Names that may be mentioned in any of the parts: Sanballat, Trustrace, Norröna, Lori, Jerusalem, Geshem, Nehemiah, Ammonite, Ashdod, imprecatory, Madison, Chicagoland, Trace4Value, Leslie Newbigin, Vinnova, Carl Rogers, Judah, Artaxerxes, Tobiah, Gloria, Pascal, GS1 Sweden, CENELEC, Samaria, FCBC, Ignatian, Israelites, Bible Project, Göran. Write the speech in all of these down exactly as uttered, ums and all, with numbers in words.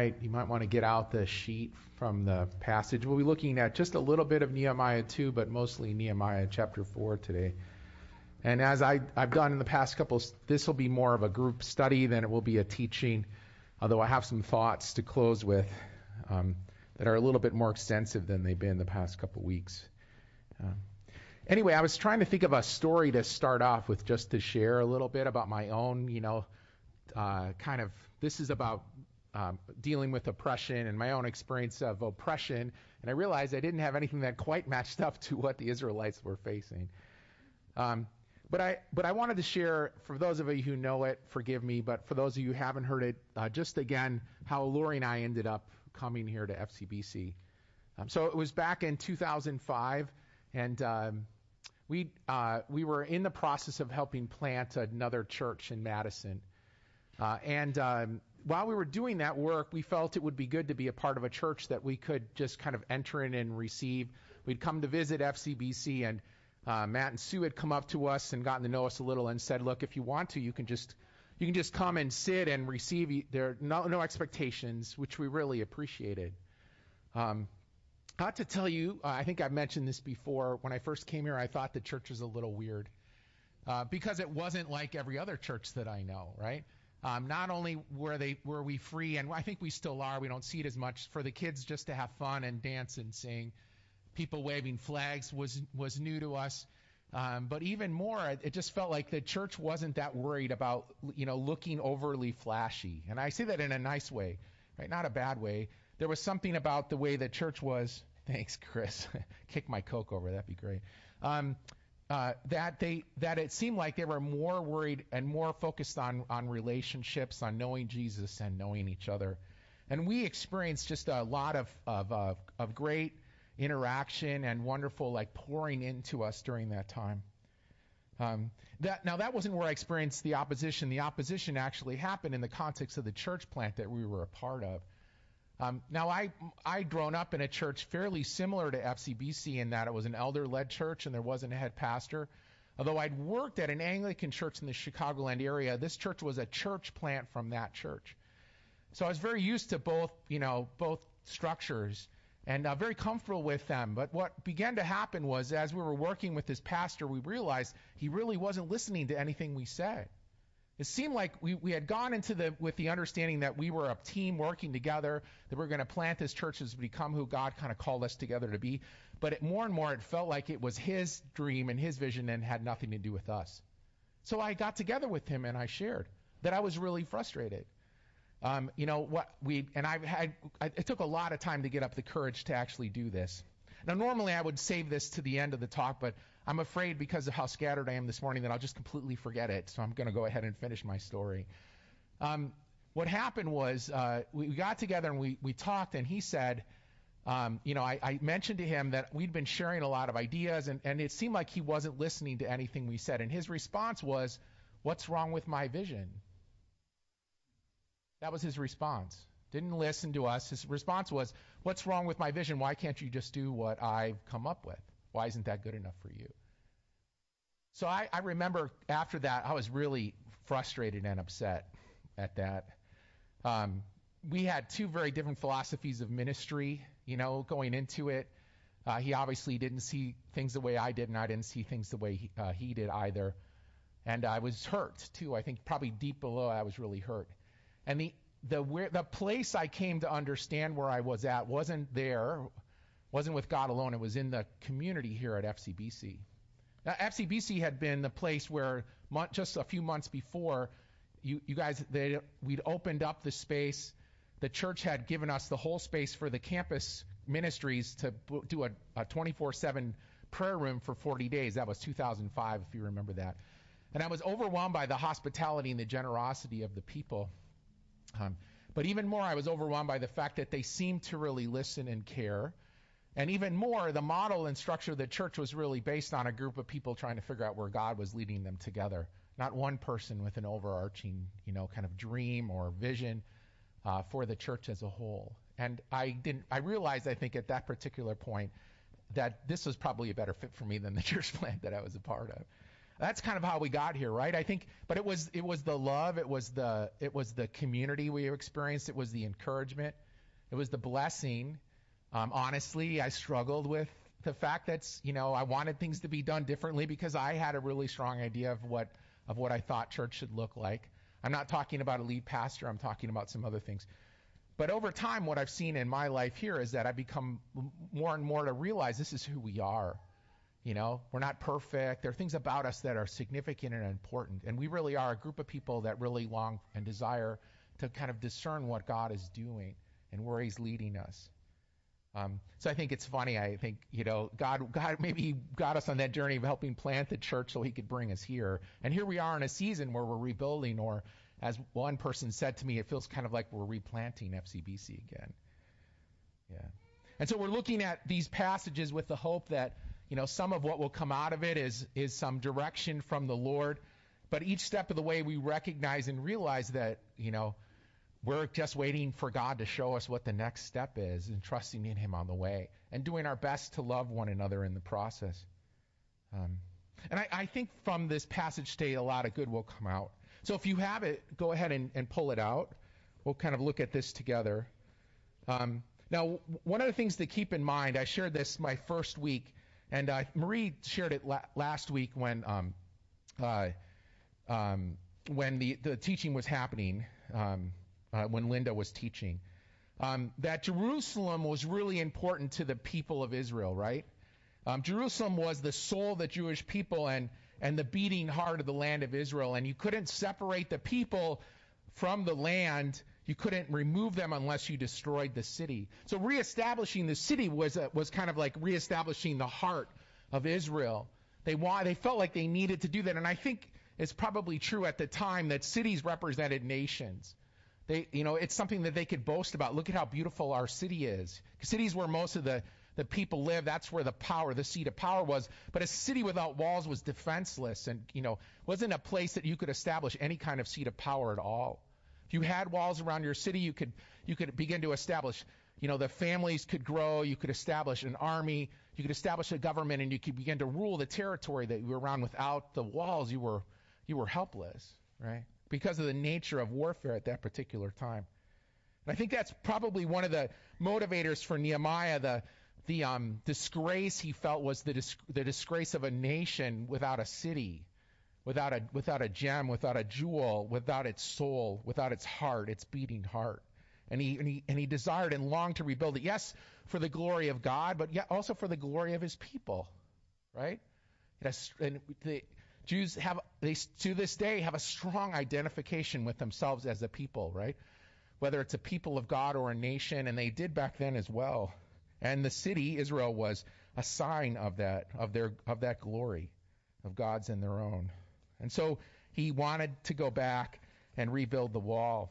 right, you might want to get out the sheet from the passage. We'll be looking at just a little bit of Nehemiah two, but mostly Nehemiah chapter four today. And as I, I've done in the past couple, this will be more of a group study than it will be a teaching, although I have some thoughts to close with um, that are a little bit more extensive than they've been the past couple weeks. Uh, anyway, I was trying to think of a story to start off with, just to share a little bit about my own, you know, uh, kind of, this is about um, dealing with oppression and my own experience of oppression. And I realized I didn't have anything that quite matched up to what the Israelites were facing. Um, But I but I wanted to share, for those of you who know it, forgive me, but for those of you who haven't heard it, uh, just again, how Lori and I ended up coming here to F C B C. Um, so it was back in two thousand five, and um, we uh, we were in the process of helping plant another church in Madison. Uh, and um, while we were doing that work, we felt it would be good to be a part of a church that we could just kind of enter in and receive. We'd come to visit F C B C, and Uh, Matt and Sue had come up to us and gotten to know us a little and said, look, if you want to, you can just you can just come and sit and receive. There are no, no expectations, which we really appreciated. Um, I have to tell you, uh, I think I've mentioned this before. When I first came here, I thought the church was a little weird uh, because it wasn't like every other church that I know, right? Um, not only were they were we free, and I think we still are. We don't see it as much for the kids just to have fun and dance and sing. People waving flags was was new to us, um, but even more, it, it just felt like the church wasn't that worried about, you know, looking overly flashy. And I say that in a nice way, right? Not a bad way. There was something about the way the church was. Thanks, Chris. Kick my Coke over. That'd be great. Um, uh, that they that it seemed like they were more worried and more focused on on relationships, on knowing Jesus and knowing each other. And we experienced just a lot of of uh, of great interaction and wonderful, like, pouring into us during that time. Um, that now that wasn't where I experienced the opposition. The opposition actually happened in the context of the church plant that we were a part of. Um, now I I'd grown up in a church fairly similar to F C B C in that it was an elder-led church and there wasn't a head pastor. Although I'd worked at an Anglican church in the Chicagoland area, this church was a church plant from that church. So I was very used to both, you know, both structures. And uh, very comfortable with them. But what began to happen was, as we were working with this pastor, we realized he really wasn't listening to anything we said. It seemed like we, we had gone into the with the understanding that we were a team working together, that we were going to plant this church as become who God kind of called us together to be. But it, more and more, it felt like it was his dream and his vision and had nothing to do with us. So I got together with him and I shared that I was really frustrated. Um, you know what we and I had. It took a lot of time to get up the courage to actually do this. Now, normally I would save this to the end of the talk, but I'm afraid because of how scattered I am this morning that I'll just completely forget it. So I'm going to go ahead and finish my story. Um, what happened was uh, we got together and we we talked, and he said, um, you know, I, I mentioned to him that we'd been sharing a lot of ideas, and and it seemed like he wasn't listening to anything we said. And his response was, "What's wrong with my vision?" That was his response. Didn't listen to us. His response was, what's wrong with my vision? Why can't you just do what I've come up with? Why isn't that good enough for you? So I, I remember after that, I was really frustrated and upset at that. Um, we had two very different philosophies of ministry, you know, going into it. Uh, he obviously didn't see things the way I did, and I didn't see things the way he, uh, he did either. And I was hurt, too. I think probably deep below, I was really hurt. And the the where, the place I came to understand where I was at wasn't there, wasn't with God alone. It was in the community here at F C B C. Now, F C B C had been the place where month, just a few months before, you, you guys, they, we'd opened up the space. The church had given us the whole space for the campus ministries to b- do a, a twenty-four seven prayer room for forty days. That was two thousand five, if you remember that. And I was overwhelmed by the hospitality and the generosity of the people. Um, but even more, I was overwhelmed by the fact that they seemed to really listen and care. And even more, the model and structure of the church was really based on a group of people trying to figure out where God was leading them together. Not one person with an overarching, you know, kind of dream or vision uh, for the church as a whole. And I didn't. I realized, I think, at that particular point that this was probably a better fit for me than the church plant that I was a part of. That's kind of how we got here, right? I think, but it was it was the love, it was the it was the community we experienced, it was the encouragement, it was the blessing. Um, honestly, I struggled with the fact that, you know, I wanted things to be done differently because I had a really strong idea of what of what I thought church should look like. I'm not talking about a lead pastor, I'm talking about some other things. But over time, what I've seen in my life here is that I've become more and more to realize this is who we are. You know, we're not perfect. There are things about us that are significant and important. And we really are a group of people that really long and desire to kind of discern what God is doing and where he's leading us. Um, so I think it's funny. I think, you know, God, God maybe got us on that journey of helping plant the church so he could bring us here. And here we are in a season where we're rebuilding, or as one person said to me, it feels kind of like we're replanting F C B C again. Yeah. And so we're looking at these passages with the hope that, you know, some of what will come out of it is is some direction from the Lord. But each step of the way we recognize and realize that, you know, we're just waiting for God to show us what the next step is and trusting in him on the way and doing our best to love one another in the process. Um, and I, I think from this passage today, a lot of good will come out. So if you have it, go ahead and, and pull it out. We'll kind of look at this together. Um, now, one of the things to keep in mind, I shared this my first week, and uh, Marie shared it la- last week when um, uh, um, when the, the teaching was happening, um, uh, when Linda was teaching, um, that Jerusalem was really important to the people of Israel, right? Um, Jerusalem was the soul of the Jewish people and, and the beating heart of the land of Israel. And you couldn't separate the people from the land. You couldn't remove them unless you destroyed the city. So reestablishing the city was a, was kind of like reestablishing the heart of Israel. They want, they felt like they needed to do that. And I think it's probably true at the time that cities represented nations. They, you know, it's something that they could boast about. Look at how beautiful our city is. Cities where most of the The people lived, that's where the power, the seat of power was. But a city without walls was defenseless and, you know, wasn't a place that you could establish any kind of seat of power at all. If you had walls around your city, you could you could begin to establish, you know, the families could grow, you could establish an army, you could establish a government, and you could begin to rule the territory that you were around. Without the walls, you were you were helpless, right? Because of the nature of warfare at that particular time. And I think that's probably one of the motivators for Nehemiah. The The um, disgrace he felt was the, dis- the disgrace of a nation without a city, without a without a gem, without a jewel, without its soul, without its heart, its beating heart. And he and he, and he desired and longed to rebuild it. Yes, for the glory of God, but yet also for the glory of his people, right? It has, and the Jews have, they to this day have a strong identification with themselves as a people, right? Whether it's a people of God or a nation, and they did back then as well. And the city, Israel, was a sign of that, of their, of that glory, of God's and their own. And so he wanted to go back and rebuild the wall.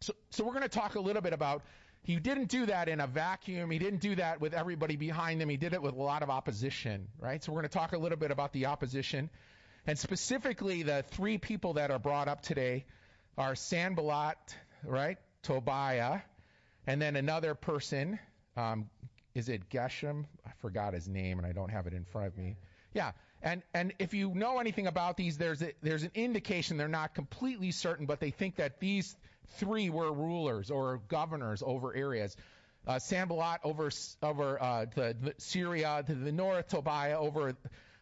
So, so we're going to talk a little bit about, he didn't do that in a vacuum. He didn't do that with everybody behind him. He did it with a lot of opposition, right? So we're going to talk a little bit about the opposition. And specifically, the three people that are brought up today are Sanballat, right? Tobiah, and then another person, Um, is it Geshem? I forgot his name, and I don't have it in front of me. Yeah, and and if you know anything about these, there's a, there's an indication they're not completely certain, but they think that these three were rulers or governors over areas. Uh, Sanballat over over uh, the, the Syria to the north, Tobiah over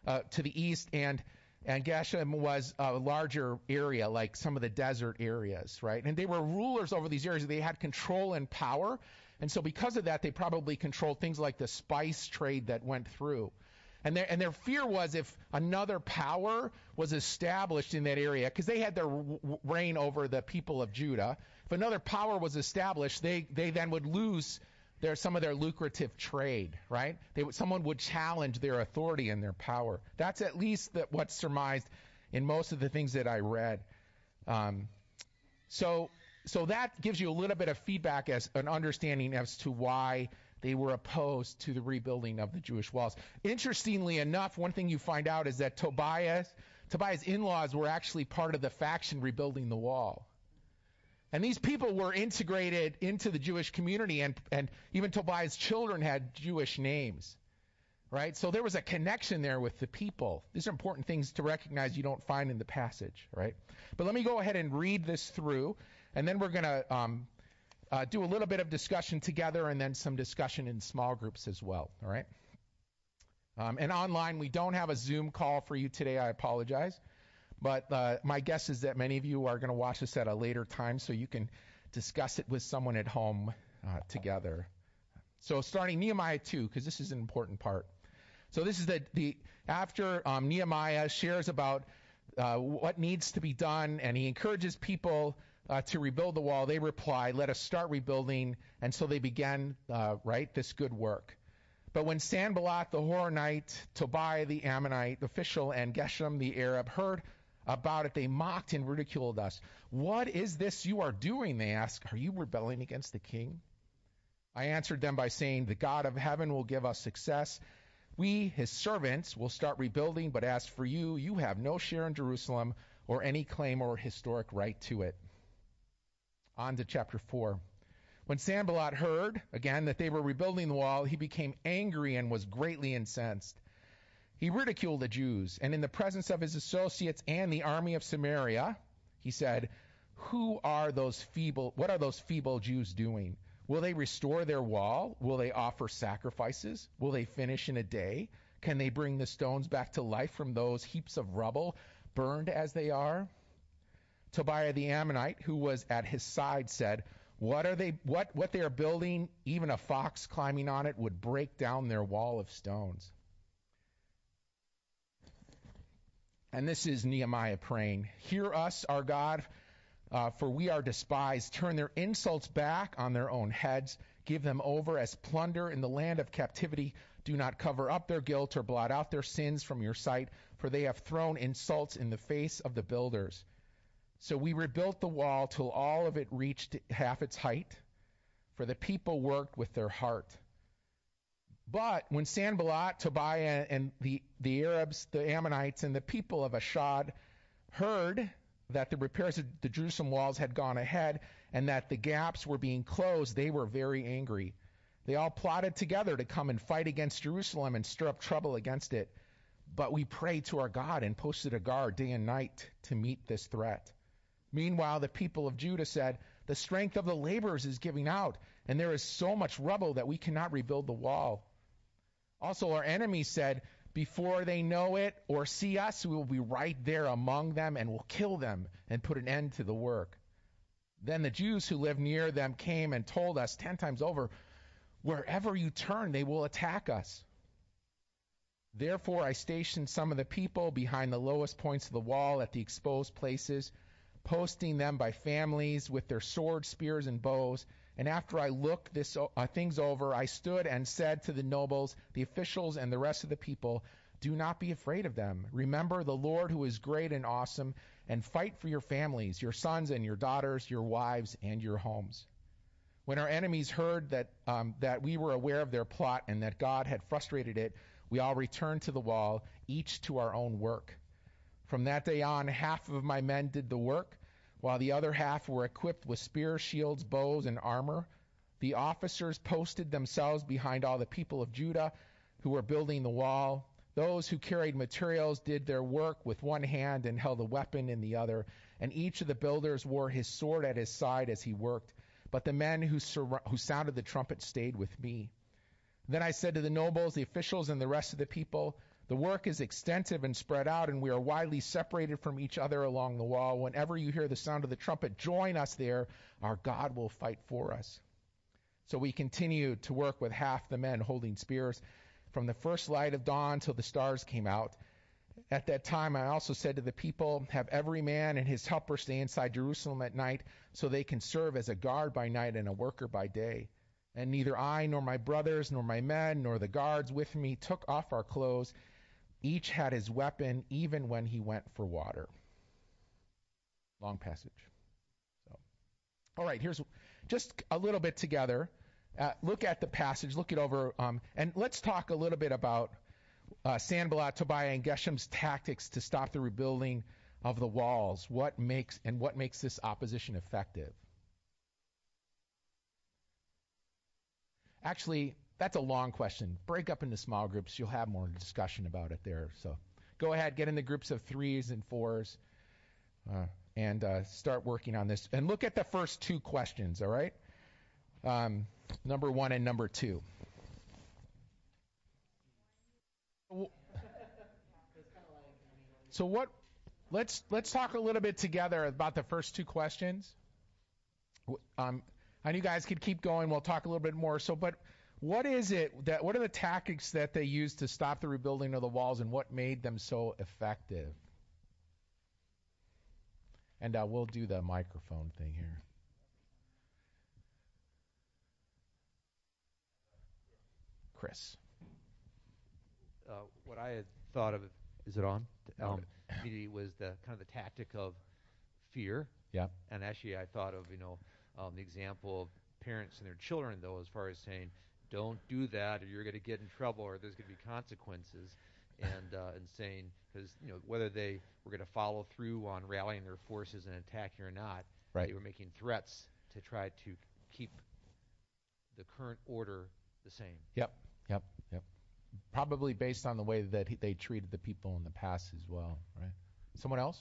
uh, to the east, and and Geshem was a larger area, like some of the desert areas, right? And they were rulers over these areas. They had control and power. And so because of that, they probably controlled things like the spice trade that went through. And their, and their fear was if another power was established in that area, because they had their reign over the people of Judah. If another power was established, they, they then would lose their, some of their lucrative trade, right? They would, someone would challenge their authority and their power. That's at least the, what's surmised in most of the things that I read. Um, so... So that gives you a little bit of feedback as an understanding as to why they were opposed to the rebuilding of the Jewish walls. Interestingly enough, one thing you find out is that Tobias, Tobias' in-laws were actually part of the faction rebuilding the wall. And these people were integrated into the Jewish community, and, and even Tobias' children had Jewish names. right? So there was a connection there with the people. These are important things to recognize you don't find in the passage, right? But let me go ahead and read this through, and then we're going to um, uh, do a little bit of discussion together and then some discussion in small groups as well, all right? Um, and online, we don't have a Zoom call for you today. I apologize. But uh, my guess is that many of you are going to watch this at a later time so you can discuss it with someone at home uh, together. So starting Nehemiah two, because this is an important part. So this is the, the after um, Nehemiah shares about uh, what needs to be done, and he encourages people uh, to rebuild the wall. They reply, "Let us start rebuilding." And so they began, uh, right, this good work. But when Sanballat the Horonite, Tobiah the Ammonite official, and Geshem the Arab heard about it, they mocked and ridiculed us. "What is this you are doing?" they asked. "Are you rebelling against the king?" I answered them by saying, "The God of heaven will give us success. We, his servants, will start rebuilding, but as for you, you have no share in Jerusalem or any claim or historic right to it." On to chapter four. When Sanballat heard, again, that they were rebuilding the wall, he became angry and was greatly incensed. He ridiculed the Jews, and in the presence of his associates and the army of Samaria, he said, "Who are those feeble, what are those feeble Jews doing? Will they restore their wall? Will they offer sacrifices? Will they finish in a day? Can they bring the stones back to life from those heaps of rubble, burned as they are?" Tobiah the Ammonite, who was at his side, said, What are they, what, what they are building, even a fox climbing on it would break down their wall of stones. And this is Nehemiah praying, "Hear us, our God, uh, for we are despised. Turn their insults back on their own heads. Give them over as plunder in the land of captivity. Do not cover up their guilt or blot out their sins from your sight, for they have thrown insults in the face of the builders. So we rebuilt the wall till all of it reached half its height, for the people worked with their heart. But when Sanballat, Tobiah, and the, the Arabs, the Ammonites, and the people of Ashdod heard that the repairs of the Jerusalem walls had gone ahead and that the gaps were being closed, they were very angry. They all plotted together to come and fight against Jerusalem and stir up trouble against it. But we prayed to our God and posted a guard day and night to meet this threat. Meanwhile, the people of Judah said, the strength of the laborers is giving out, and there is so much rubble that we cannot rebuild the wall. Also, our enemies said, before they know it or see us, we will be right there among them and will kill them and put an end to the work. Then the Jews who lived near them came and told us ten times over, wherever you turn, they will attack us. Therefore, I stationed some of the people behind the lowest points of the wall at the exposed places, posting them by families with their swords, spears, and bows. And after I looked this uh, things over, I stood and said to the nobles, the officials, and the rest of the people, do not be afraid of them. Remember the Lord who is great and awesome, and fight for your families, your sons and your daughters, your wives and your homes. When our enemies heard that, um, that we were aware of their plot and that God had frustrated it, we all returned to the wall, each to our own work. From that day on, half of my men did the work, while the other half were equipped with spears, shields, bows, and armor. The officers posted themselves behind all the people of Judah who were building the wall. Those who carried materials did their work with one hand and held a weapon in the other, and each of the builders wore his sword at his side as he worked. But the men who, sur- who sounded the trumpet stayed with me. Then I said to the nobles, the officials, and the rest of the people, the work is extensive and spread out, and we are widely separated from each other along the wall. Whenever you hear the sound of the trumpet, join us there. Our God will fight for us. So we continued to work with half the men holding spears from the first light of dawn till the stars came out. At that time, I also said to the people, have every man and his helper stay inside Jerusalem at night so they can serve as a guard by night and a worker by day. And neither I nor my brothers nor my men nor the guards with me took off our clothes. Each had his weapon, even when he went for water. Long passage. So, all right, here's just a little bit together. Uh, look at the passage, look it over, um, and let's talk a little bit about uh, Sanballat, Tobiah, and Geshem's tactics to stop the rebuilding of the walls. What makes and what makes this opposition effective? Actually, that's a long question. Break up into small groups. You'll have more discussion about it there. So go ahead, get in the groups of threes and fours, uh, and uh, start working on this. And look at the first two questions, all right? Um, number one and number two. So what? Let's let's talk a little bit together about the first two questions. Um, and you guys could keep going. We'll talk a little bit more. So, but what is it that? What are the tactics that they used to stop the rebuilding of the walls, and what made them so effective? And uh, we'll do the microphone thing here. Chris. Uh, what I had thought of, is it on? Um, immediately was the kind of the tactic of fear. Yeah. And actually, I thought of you know um, the example of parents and their children, though, as far as saying, "Don't do that, or you're going to get in trouble, or there's going to be consequences," and uh, and saying, because you know whether they were going to follow through on rallying their forces and attacking or not, right. They were making threats to try to keep the current order the same. Yep. Yep. Yep. Probably based on the way that he, they treated the people in the past as well, right? Someone else?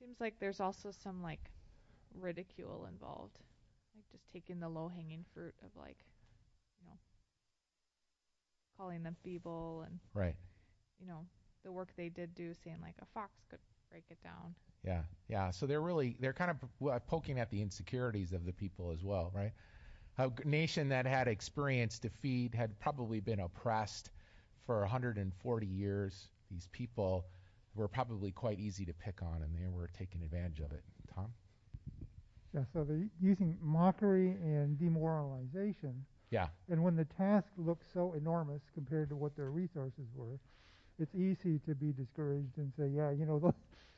Seems like there's also some like ridicule involved, like just taking the low-hanging fruit of like, you know, calling them feeble and right, you know, the work they did do, saying like a fox could break it down. Yeah, yeah. So they're really, they're kind of poking at the insecurities of the people as well, right? A nation that had experienced defeat, had probably been oppressed for one hundred forty years. These people were probably quite easy to pick on, and they were taking advantage of it. Tom? Yeah, so they're using mockery and demoralization. Yeah. And when the task looks so enormous compared to what their resources were, it's easy to be discouraged and say, yeah, you know, the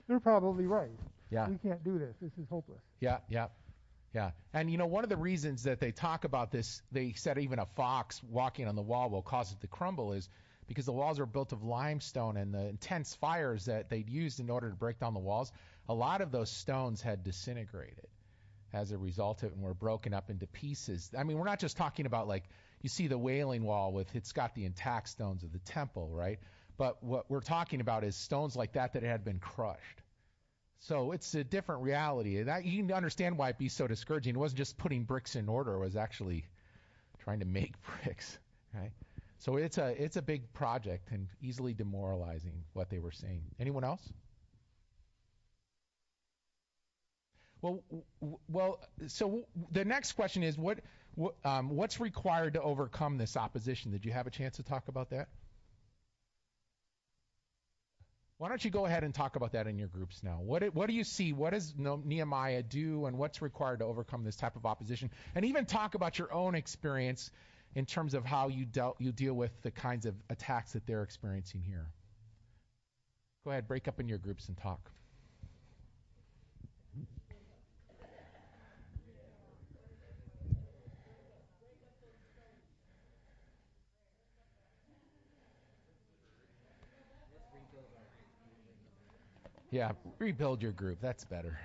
they're probably right. Yeah. We can't do this. This is hopeless. Yeah, yeah, yeah. And, you know, one of the reasons that they talk about this, they said even a fox walking on the wall will cause it to crumble, is because the walls are built of limestone, and the intense fires that they'd used in order to break down the walls, a lot of those stones had disintegrated as a result of it and were broken up into pieces. I mean, we're not just talking about, like, you see the Wailing Wall with it's got the intact stones of the temple, right? But what we're talking about is stones like that that had been crushed. So it's a different reality. That, you can understand why it'd be so discouraging. It wasn't just putting bricks in order. It was actually trying to make bricks, right? So it's a it's a big project and easily demoralizing what they were saying. Anyone else? Well, well. So the next question is what, what um, what's required to overcome this opposition? Did you have a chance to talk about that? Why don't you go ahead and talk about that in your groups now? What do, what do you see? What does Nehemiah do, and what's required to overcome this type of opposition? And even talk about your own experience in terms of how you dealt you deal with the kinds of attacks that they're experiencing here. Go ahead, break up in your groups and talk. Yeah, rebuild your group. That's better.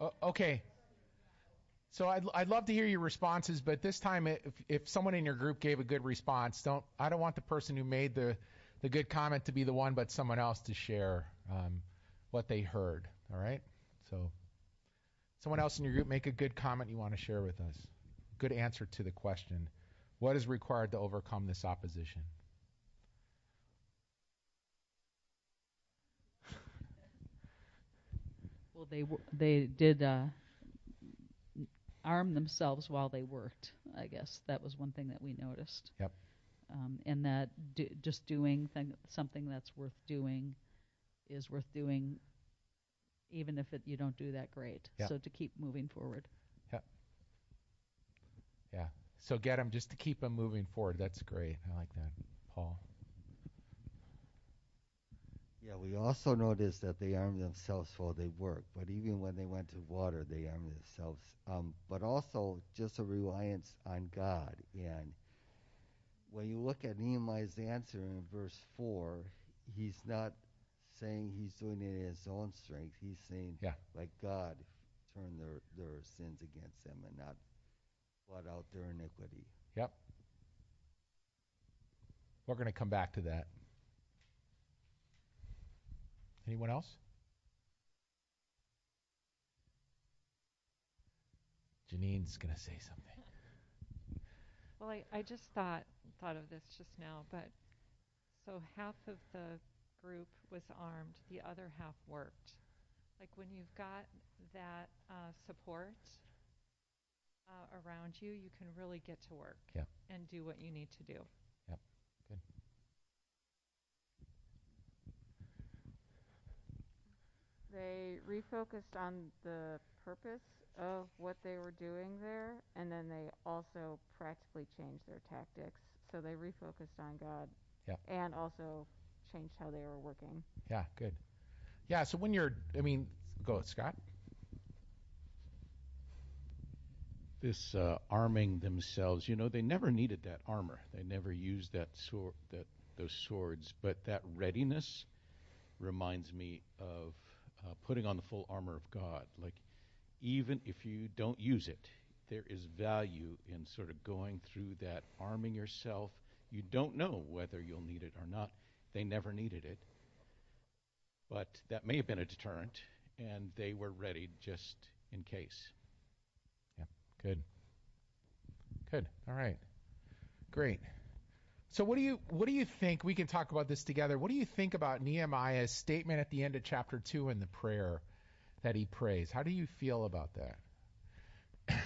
Uh, okay. So I'd I'd love to hear your responses, but this time, if if someone in your group gave a good response, don't I don't want the person who made the the good comment to be the one, but someone else to share um, what they heard. All right. So someone else in your group make a good comment you want to share with us. Good answer to the question: what is required to overcome this opposition? Well, they w- they did. Uh arm themselves while they worked. I guess that was one thing that we noticed. Yep. Um, and that do, just doing thing, something that's worth doing is worth doing even if it, you don't do that great. Yep. So to keep moving forward. Yep. Yeah. So get them just to keep them moving forward. That's great. I like that. Paul. Yeah, we also noticed that they armed themselves while they worked, but even when they went to water, they armed themselves. Um, but also just a reliance on God. And when you look at Nehemiah's answer in verse four, he's not saying he's doing it in his own strength. He's saying, yeah. like God turned their, their sins against them and not blot out their iniquity. Yep. We're going to come back to that. Anyone else? Janine's going to say something. Well, I, I just thought thought of this just now, but so half of the group was armed, the other half worked. Like when you've got that uh, support uh, around you, you can really get to work yeah. and do what you need to do. Yep, good. They refocused on the purpose of what they were doing there, and then they also practically changed their tactics. So they refocused on God yep. and also changed how they were working. Yeah, good. Yeah, so when you're, I mean, go, Scott. This uh, arming themselves, you know, they never needed that armor. They never used that sword, that those swords, but that readiness reminds me of Uh, putting on the full armor of God. Like, even if you don't use it, there is value in sort of going through that, arming yourself. You don't know whether you'll need it or not. They never needed it. But that may have been a deterrent, and they were ready just in case. Yeah, good. Good, all right. Great. So what do you what do you think, we can talk about this together, what do you think about Nehemiah's statement at the end of chapter two and the prayer that he prays? How do you feel about that?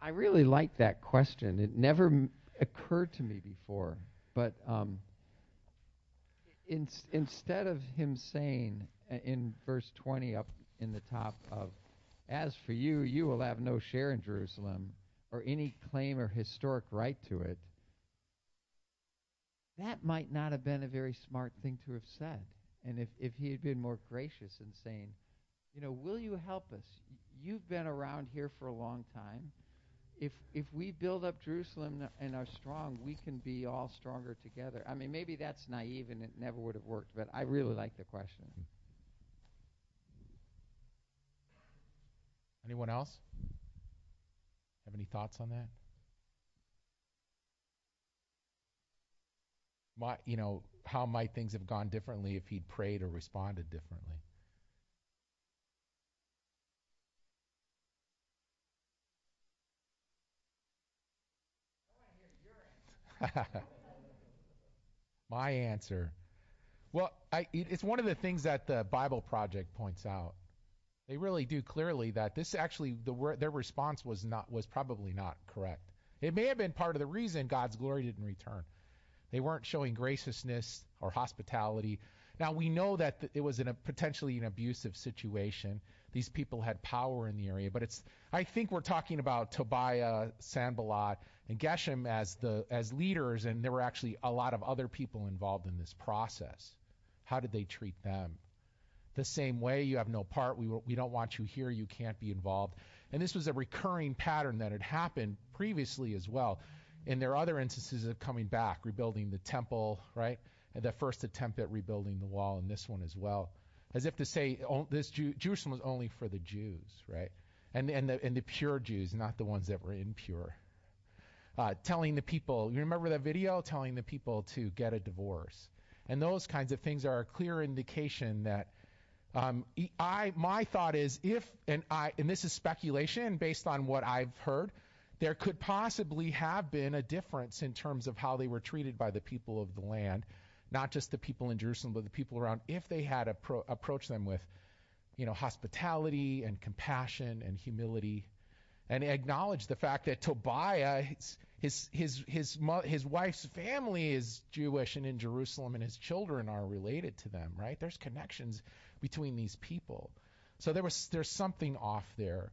I really like that question. It never m- occurred to me before. But um, in, instead of him saying uh, in verse twenty up in the top of, as for you, you will have no share in Jerusalem, or any claim or historic right to it, that might not have been a very smart thing to have said. And if, if he had been more gracious in saying, you know, will you help us? You've been around here for a long time. If if we build up Jerusalem and are strong, we can be all stronger together. I mean, maybe that's naive and it never would have worked, but I really like the question. Anyone else? Have any thoughts on that? My, you know, how might things have gone differently if he'd prayed or responded differently? I want to hear your answer. My answer. Well, I, it's one of the things that the Bible Project points out. They really do clearly that this actually, the wor- their response was not was probably not correct. It may have been part of the reason God's glory didn't return. They weren't showing graciousness or hospitality. Now, we know that th- it was in a potentially an abusive situation. These people had power in the area, but it's I think we're talking about Tobiah, Sanballat, and Geshem as the as leaders, and there were actually a lot of other people involved in this process. How did they treat them? The same way, you have no part, we we don't want you here, you can't be involved. And this was a recurring pattern that had happened previously as well. And there are other instances of coming back, rebuilding the temple, right? And the first attempt at rebuilding the wall, and this one as well. as if to say, oh, this Jew, Jerusalem was only for the Jews, right? And and the and the pure Jews, not the ones that were impure. Uh, telling the people, you remember that video, telling the people to get a divorce, and those kinds of things are a clear indication that um, I my thought is if and I and this is speculation based on what I've heard. There could possibly have been a difference in terms of how they were treated by the people of the land, not just the people in Jerusalem, but the people around, if they had appro- approached them with, you know, hospitality and compassion and humility, and acknowledged the fact that Tobiah, his his his his, mo- his wife's family is Jewish and in Jerusalem, and his children are related to them, right? There's connections between these people, so there was there's something off there.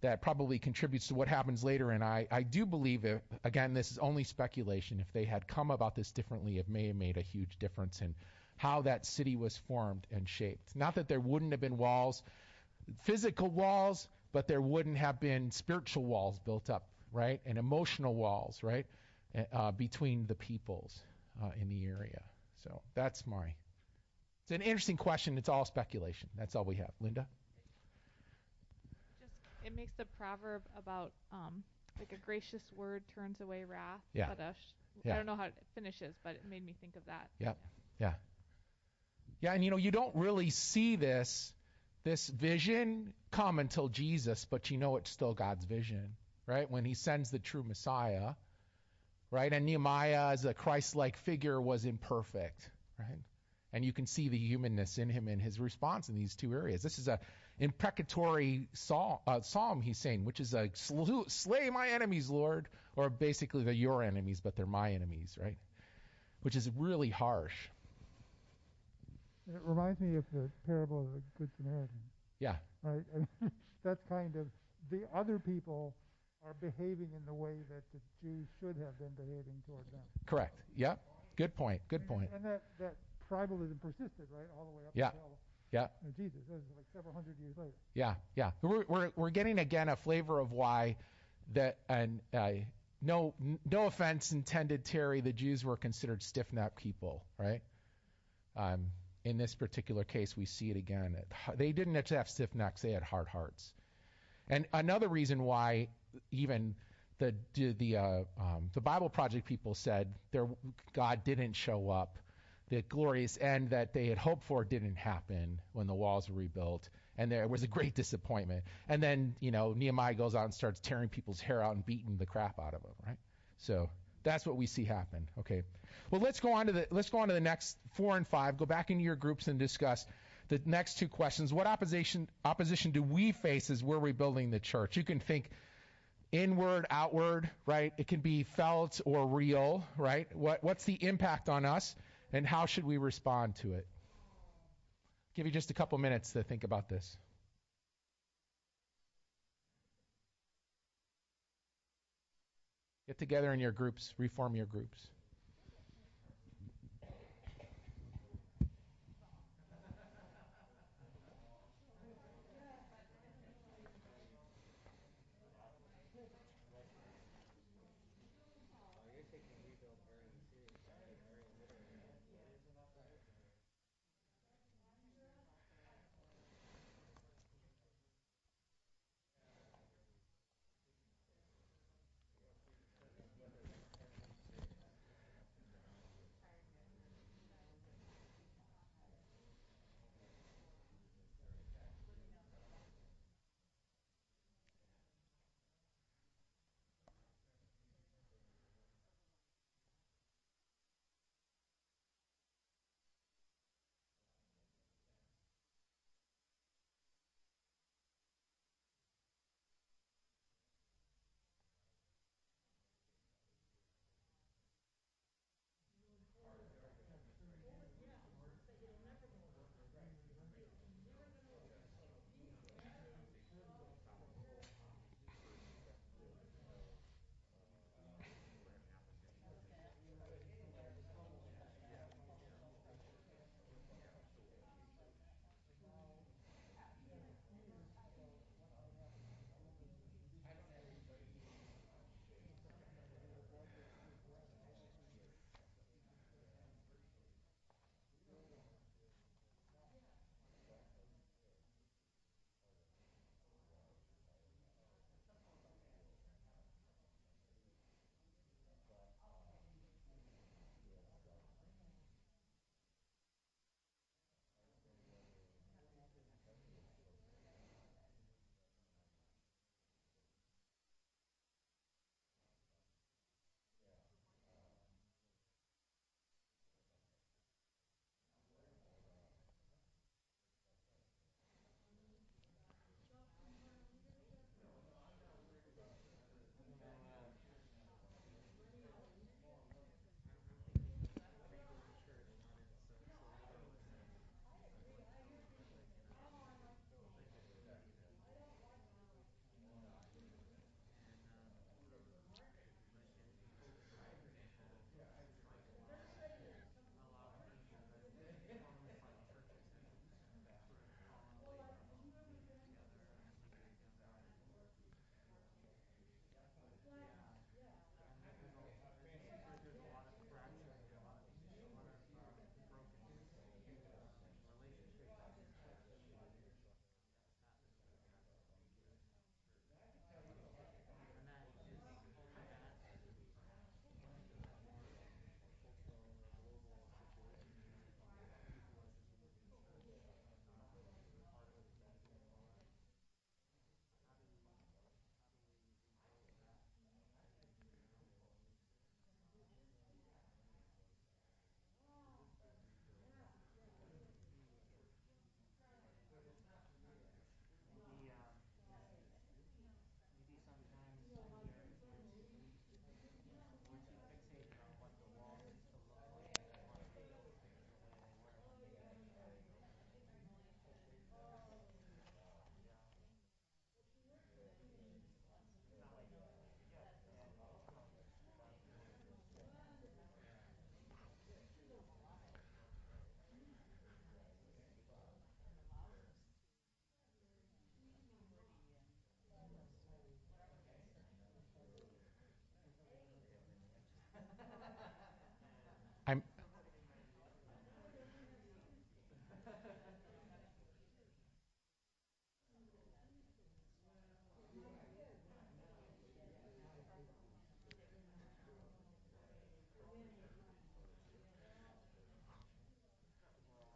That probably contributes to what happens later, and I, I do believe, if, again, this is only speculation, if they had come about this differently, it may have made a huge difference in how that city was formed and shaped. Not that there wouldn't have been walls, physical walls, but there wouldn't have been spiritual walls built up, right, and emotional walls, right, uh, between the peoples uh, in the area. So that's my, it's an interesting question. It's all speculation. That's all we have. Linda? It makes the proverb about um, like a gracious word turns away wrath. Yeah. But a sh- yeah. I don't know how it finishes, but it made me think of that. Yep. Yeah. Yeah. Yeah. And you know, you don't really see this this vision come until Jesus, but you know it's still God's vision, right? When He sends the true Messiah, right? And Nehemiah as a Christ-like figure was imperfect, right? And you can see the humanness in him and his response in these two areas. This is an imprecatory psalm, uh, psalm he's saying, which is a Sl- slay my enemies, Lord, or basically they're your enemies, but they're my enemies, right? Which is really harsh. It reminds me of the parable of the Good Samaritan. Yeah. Right. I mean, that's kind of the other people are behaving in the way that the Jews should have been behaving toward them. Correct. Yeah. Good point. Good point. And, and that that. Tribalism persisted, right, all the way up yeah. until yeah. Jesus. That was like several hundred years later. Yeah, yeah. We're we're, we're getting again a flavor of why that and uh, no no offense intended, Terry. The Jews were considered stiff-necked people, right? Um, in this particular case, we see it again. They didn't just have stiff necks; they had hard hearts. And another reason why even the the uh, um, the Bible Project people said their God didn't show up. The glorious end that they had hoped for didn't happen when the walls were rebuilt, and there was a great disappointment. And then, you know, Nehemiah goes out and starts tearing people's hair out and beating the crap out of them, right? So that's what we see happen. Okay. Well, let's go on to the let's go on to the next four and five. Go back into your groups and discuss the next two questions. What opposition opposition do we face as we're rebuilding the church? You can think inward, outward, right? It can be felt or real, right? What what's the impact on us? And how should we respond to it? Give you just a couple minutes to think about this. Get together in your groups, reform your groups.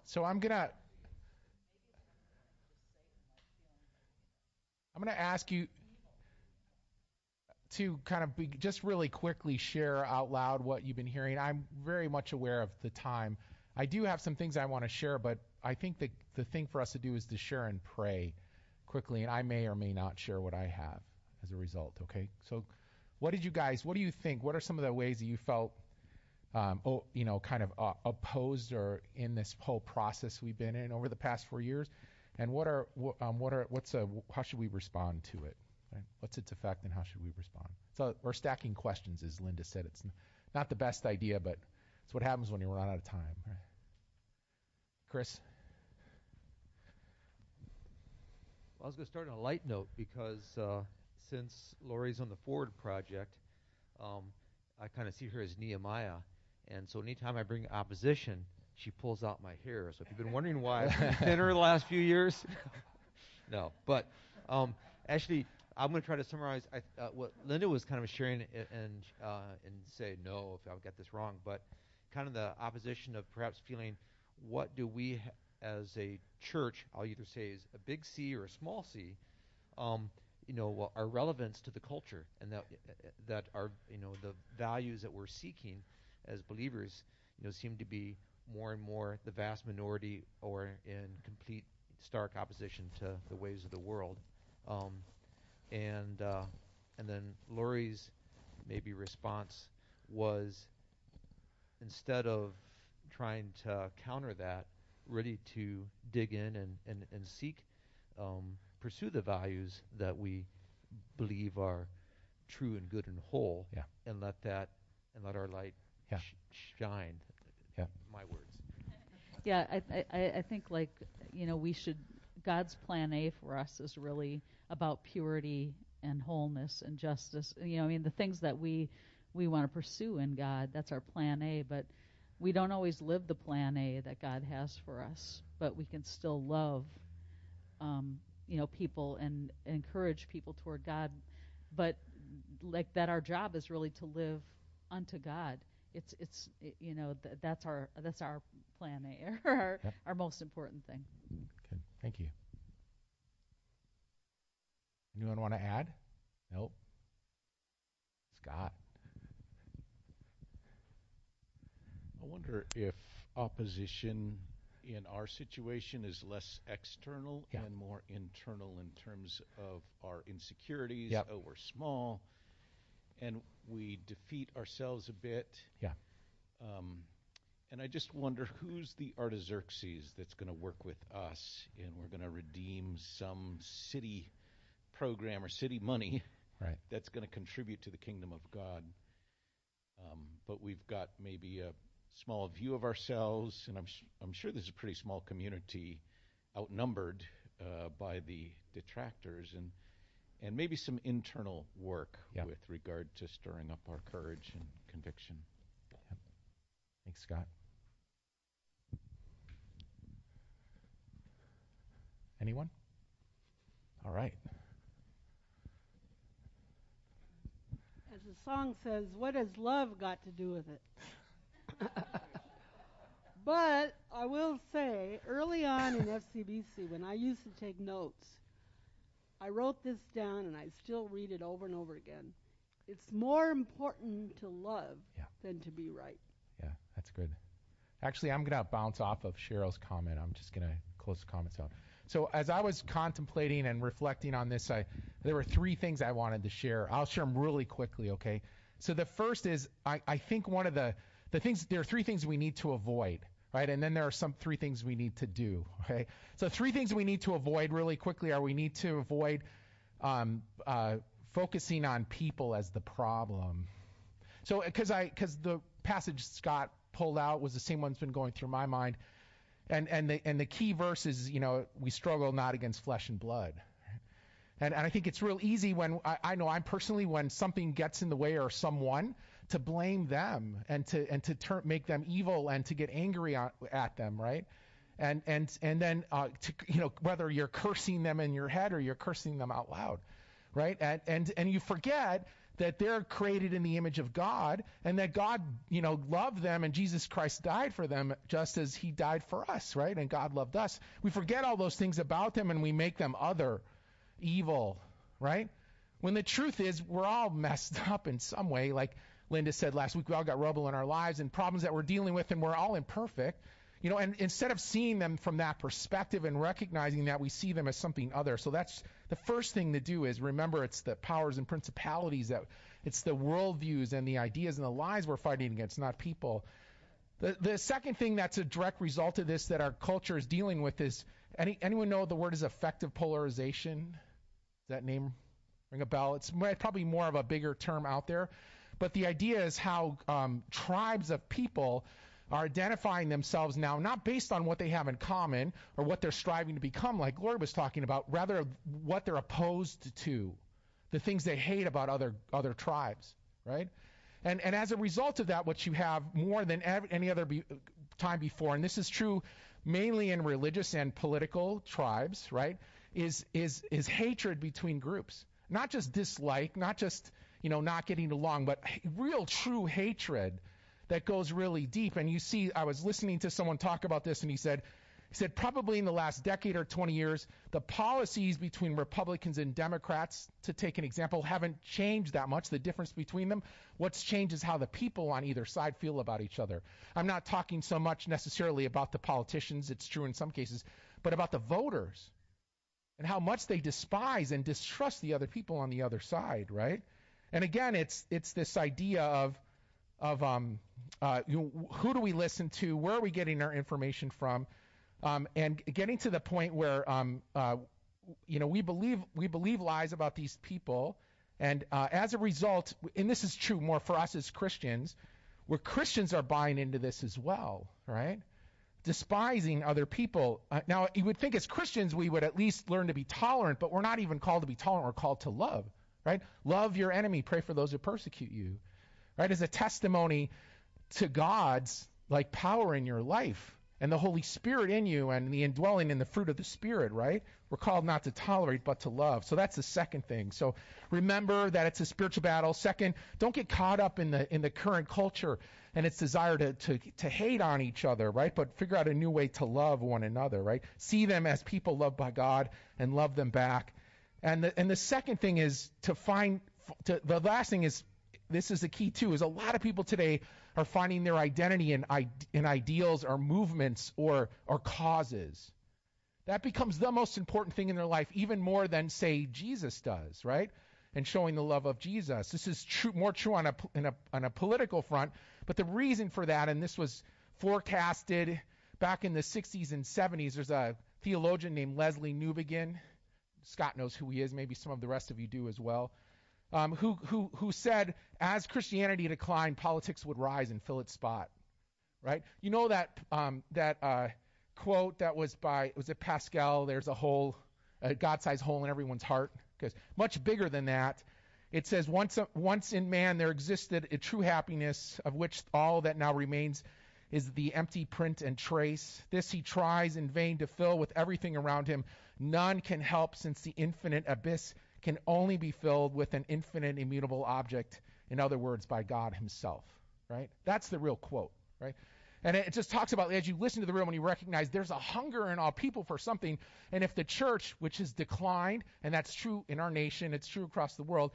So I'm gonna I'm gonna ask you to kind of be, just really quickly share out loud what you've been hearing. I'm very much aware of the time. I do have some things I want to share, but I think the the thing for us to do is to share and pray quickly, and I may or may not share what I have as a result. Okay, so what did you guys? What do you think? What are some of the ways that you felt, um, oh, you know, kind of uh, opposed or in this whole process we've been in over the past four years? And what are wh- um, what are what's a how should we respond to it? Right? What's its effect, and how should we respond? So we're stacking questions, as Linda said. It's n- not the best idea, but it's what happens when you run out of time. Right? Chris. Well, I was going to start on a light note because uh, since Lori's on the Forward Project, um, I kind of see her as Nehemiah. And so anytime I bring opposition, she pulls out my hair. So if you've been wondering why I've been thinner the last few years, no. But um, actually, I'm going to try to summarize I, uh, what Linda was kind of sharing and and, uh, and say, no, if I've got this wrong, but kind of the opposition of perhaps feeling, what do we ha- as a church, I'll either say is a big C or a small c, um, you know, our relevance to the culture, and that that our, you know, the values that we're seeking as believers, you know, seem to be more and more the vast minority or in complete stark opposition to the ways of the world, um, and uh, and then Lori's maybe response was, instead of trying to counter that, ready to dig in and, and, and seek, um, pursue the values that we believe are true and good and whole, yeah. and let that, and let our light yeah. sh- shine, yeah. my words. Yeah, I, I, I think, like, you know, we should, God's plan A for us is really about purity and wholeness and justice. You know, I mean, the things that we, we want to pursue in God, that's our plan A, but we don't always live the plan A that God has for us, but we can still love, um, you know, people and encourage people toward God. But like that, our job is really to live unto God. It's it's it, you know th- that's our that's our plan A, our yep. our most important thing. Good, thank you. Anyone want to add? Nope. Scott. I wonder if opposition in our situation is less external yeah. and more internal in terms of our insecurities. Yep. Oh, we're small, and we defeat ourselves a bit. Yeah. Um, and I just wonder who's the Artaxerxes that's going to work with us, and we're going to redeem some city program or city money right. that's going to contribute to the kingdom of God. Um, but we've got maybe a small view of ourselves, and I'm sh- I'm sure this is a pretty small community, outnumbered uh, by the detractors, and and maybe some internal work yep. with regard to stirring up our courage and conviction. Yep. Thanks, Scott. Anyone? All right. As the song says, what has love got to do with it? But I will say, early on in F C B C, when I used to take notes, I wrote this down, and I still read it over and over again. It's more important to love yeah. than to be right. Yeah, that's good. Actually, I'm going to bounce off of Cheryl's comment. I'm just going to close the comments out. So as I was contemplating and reflecting on this, I, there were three things I wanted to share. I'll share them really quickly, okay? So the first is, I, I think one of the... The things there are three things we need to avoid, right? And then there are some three things we need to do, okay? So three things we need to avoid really quickly are we need to avoid um, uh, focusing on people as the problem. So because I because the passage Scott pulled out was the same one that's been going through my mind, and and the and the key verse is, you know, we struggle not against flesh and blood. And, and I think it's real easy when I, I know I'm personally, when something gets in the way or someone, to blame them and to and to turn, make them evil and to get angry at, at them, right? And and and then uh, to, you know, whether you're cursing them in your head or you're cursing them out loud, right? And and and you forget that they're created in the image of God, and that God, you know, loved them, and Jesus Christ died for them just as he died for us, right? And God loved us. We forget all those things about them, and we make them other, evil, right? When the truth is, we're all messed up in some way. Like Linda said last week, we all got rubble in our lives and problems that we're dealing with, and we're all imperfect. You know, and instead of seeing them from that perspective and recognizing that, we see them as something other. So that's the first thing to do, is remember it's the powers and principalities, that it's the worldviews and the ideas and the lies we're fighting against, not people. The the second thing that's a direct result of this that our culture is dealing with is, any anyone know the word is effective polarization? Does that name ring a bell? It's probably more of a bigger term out there. But the idea is how um, tribes of people are identifying themselves now, not based on what they have in common or what they're striving to become, like Gloria was talking about, rather what they're opposed to, the things they hate about other other tribes, right? And and as a result of that, what you have more than ev- any other be- time before, and this is true mainly in religious and political tribes, right, is is is hatred between groups. Not just dislike, not just, you know, not getting along, but real true hatred that goes really deep. And you see, I was listening to someone talk about this, and he said, he said probably in the last decade or twenty years, the policies between Republicans and Democrats, to take an example, haven't changed that much, the difference between them. What's changed is how the people on either side feel about each other. I'm not talking so much necessarily about the politicians, it's true in some cases, but about the voters and how much they despise and distrust the other people on the other side, right? And again, it's it's this idea of of um uh you know, who do we listen to, where are we getting our information from, um and getting to the point where um uh you know we believe we believe lies about these people, and uh as a result, and this is true more for us as Christians, where Christians are buying into this as well, right? Despising other people. Uh, now you would think as Christians we would at least learn to be tolerant, but we're not even called to be tolerant, we're called to love, right? Love your enemy, pray for those who persecute you. Right, as a testimony to God's like power in your life and the Holy Spirit in you and the indwelling and the fruit of the Spirit, right? We're called not to tolerate but to love. So that's the second thing. So remember that it's a spiritual battle. Second, don't get caught up in the in the current culture and its desire to to, to hate on each other, right? But figure out a new way to love one another, right? See them as people loved by God and love them back. And the and the second thing is to find to, the last thing is, this is the key too, is a lot of people today are finding their identity in, in ideals or movements or, or causes. That becomes the most important thing in their life, even more than, say, Jesus does, right? And showing the love of Jesus. This is true, more true on a, in a, on a political front, but the reason for that, and this was forecasted back in the sixties and seventies, there's a theologian named Leslie Newbigin. Scott knows who he is, maybe some of the rest of you do as well. Um, who, who, who said, as Christianity declined, politics would rise and fill its spot, right? You know that um, that uh, quote that was by, was it Pascal? There's a hole, a God-sized hole in everyone's heart. Because much bigger than that, it says, once a, once in man there existed a true happiness, of which all that now remains is the empty print and trace. This he tries in vain to fill with everything around him. None can help, since the infinite abyss can only be filled with an infinite, immutable object, in other words, by God himself, right? That's the real quote, right? And it just talks about, as you listen to the real one, you recognize there's a hunger in all people for something, and if the church, which has declined, and that's true in our nation, it's true across the world,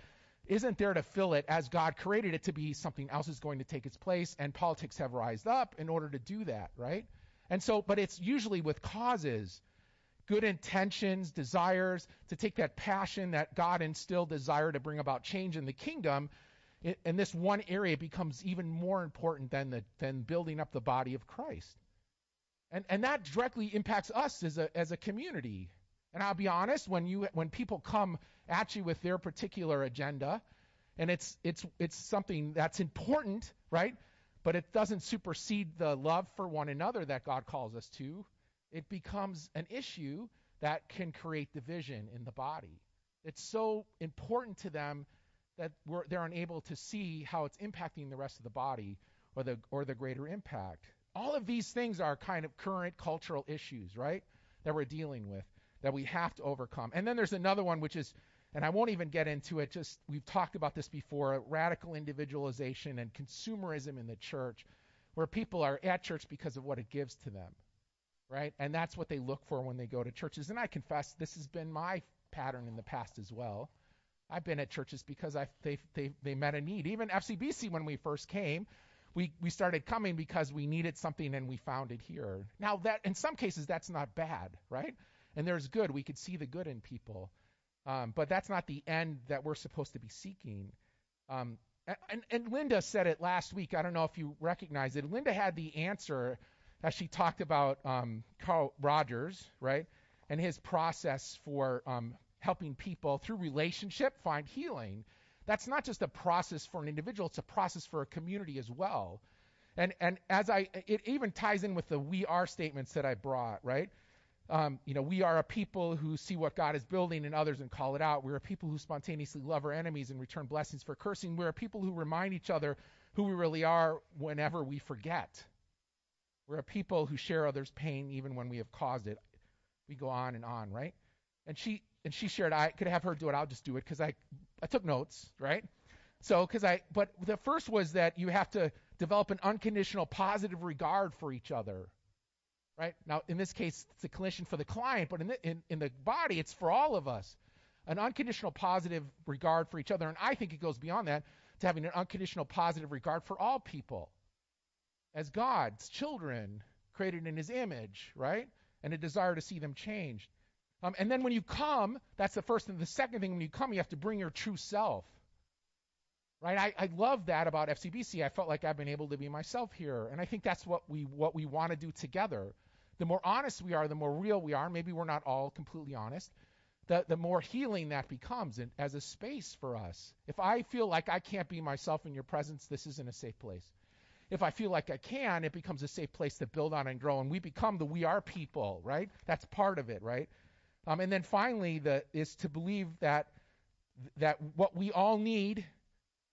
isn't there to fill it as God created it to be, something else is going to take its place, and politics have risen up in order to do that, right? And so, but it's usually with causes, good intentions, desires, to take that passion that God instilled, desire to bring about change in the kingdom, in, in this one area becomes even more important than the than building up the body of Christ. And and that directly impacts us as a as a community. And I'll be honest, when you when people come at you with their particular agenda, and it's it's it's something that's important, right? But it doesn't supersede the love for one another that God calls us to. It becomes an issue that can create division in the body. It's so important to them that we're, they're unable to see how it's impacting the rest of the body or the or the greater impact. All of these things are kind of current cultural issues, right, that we're dealing with, that we have to overcome. And then there's another one, which is And I won't even get into it, just we've talked about this before, radical individualization and consumerism in the church, where people are at church because of what it gives to them, right? And that's what they look for when they go to churches. And I confess this has been my pattern in the past as well. I've been at churches because I, they, they, they met a need. Even F C B C, when we first came, we, we started coming because we needed something and we found it here. Now, that in some cases, that's not bad, right? And there's good. We could see the good in people. Um, but that's not the end that we're supposed to be seeking. Um, and, and Linda said it last week. I don't know if you recognize it. Linda had the answer as she talked about um, Carl Rogers, right, and his process for um, helping people through relationship find healing. That's not just a process for an individual. It's a process for a community as well. And and as I, it even ties in with the we are statements that I brought, right? Um, you know, we are a people who see what God is building in others and call it out. We're a people who spontaneously love our enemies and return blessings for cursing. We're a people who remind each other who we really are whenever we forget. We're a people who share others' pain even when we have caused it. We go on and on, right? And she and she shared, I could have her do it. I'll just do it because I I took notes, right? So because I, but the first was that you have to develop an unconditional positive regard for each other. Right? Now, in this case, it's a clinician for the client, but in the, in, in the body, it's for all of us. An unconditional positive regard for each other, and I think it goes beyond that to having an unconditional positive regard for all people. As God's children, created in his image, right? And a desire to see them changed. Um, and then when you come, that's the first thing. The second thing, when you come, you have to bring your true self. Right? I, I love that about F C B C. I felt like I've been able to be myself here, and I think that's what we what we want to do together. The more honest we are, the more real we are. Maybe we're not all completely honest. The, the more healing that becomes in, as a space for us. If I feel like I can't be myself in your presence, this isn't a safe place. If I feel like I can, it becomes a safe place to build on and grow, and we become the we are people, right? That's part of it, right? Um, and then finally, the is to believe that that what we all need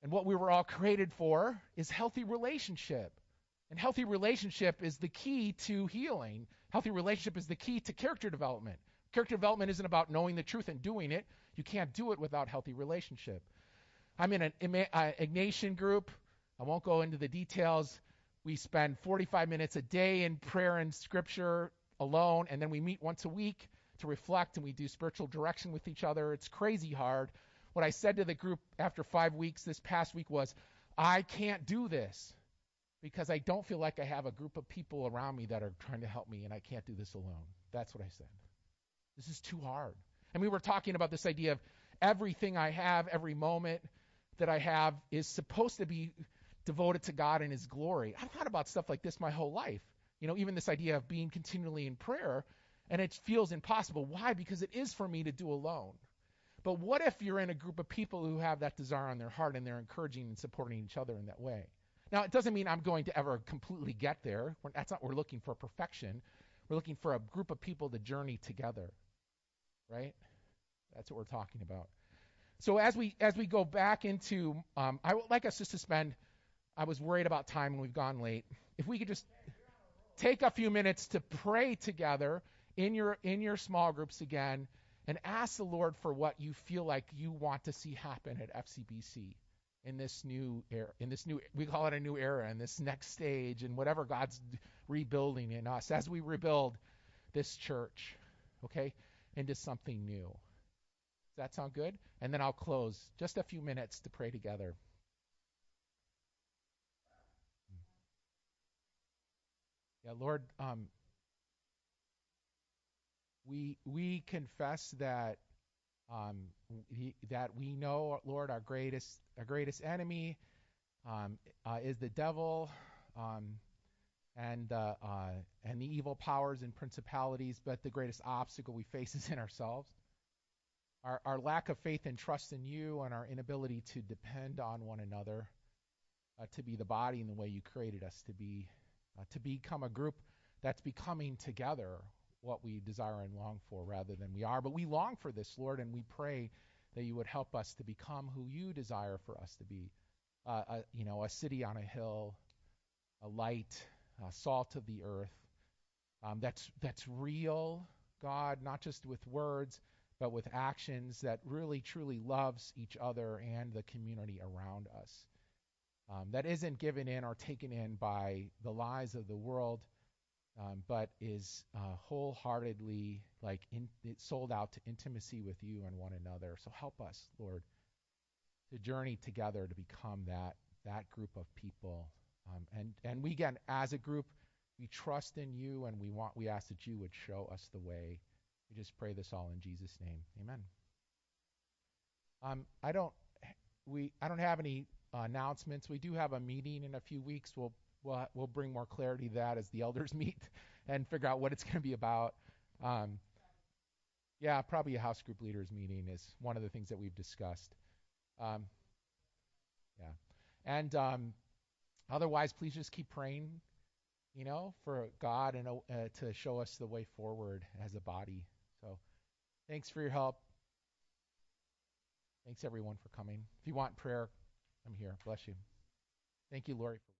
and what we were all created for is healthy relationship. And healthy relationship is the key to healing. Healthy relationship is the key to character development. Character development isn't about knowing the truth and doing it. You can't do it without healthy relationship. I'm in an Ignatian group. I won't go into the details. We spend forty-five minutes a day in prayer and scripture alone, and then we meet once a week to reflect, and we do spiritual direction with each other. It's crazy hard. What I said to the group after five weeks this past week was, I can't do this because I don't feel like I have a group of people around me that are trying to help me, and I can't do this alone. That's what I said. This is too hard. And we were talking about this idea of everything I have, every moment that I have is supposed to be devoted to God and his glory. I've thought about stuff like this my whole life. You know, even this idea of being continually in prayer, and it feels impossible. Why? Because it is for me to do alone. But what if you're in a group of people who have that desire on their heart and they're encouraging and supporting each other in that way? Now, it doesn't mean I'm going to ever completely get there. We're, that's not what we're looking for, perfection. We're looking for a group of people to journey together, right? That's what we're talking about. So as we as we go back into, um, I would like us just to spend, I was worried about time and we've gone late. If we could just take a few minutes to pray together in your in your small groups again, and ask the Lord for what you feel like you want to see happen at F C B C in this new era, in this new, we call it a new era, in this next stage, and whatever God's rebuilding in us as we rebuild this church, okay, into something new. Does that sound good? And then I'll close just a few minutes to pray together. Yeah, Lord, um, We we confess that um, he, that we know, Lord, our greatest our greatest enemy um, uh, is the devil um, and uh, uh, and the evil powers and principalities. But the greatest obstacle we face is in ourselves, our our lack of faith and trust in you, and our inability to depend on one another uh, to be the body in the way you created us to be, uh, to become a group that's becoming together what we desire and long for rather than we are. But we long for this, Lord, and we pray that you would help us to become who you desire for us to be, uh, a, you know, a city on a hill, a light, a salt of the earth. Um, that's that's real, God, not just with words, but with actions that really, truly loves each other and the community around us. Um, that isn't given in or taken in by the lies of the world, um, but is uh, wholeheartedly like in, it's sold out to intimacy with you and one another. So help us, Lord, to journey together to become that that group of people. Um, and and we again, as a group, we trust in you, and we want we ask that you would show us the way. We just pray this all in Jesus' name, amen. Um, I don't we I don't have any. Uh, announcements. We do have a meeting in a few weeks. We'll we'll we'll bring more clarity to that as the elders meet and figure out what it's going to be about. Um, yeah, probably a house group leaders meeting is one of the things that we've discussed. Um, yeah, and um, otherwise, please just keep praying, you know, for God and uh, to show us the way forward as a body. So, thanks for your help. Thanks everyone for coming. If you want prayer, I'm here. Bless you. Thank you, Lori. For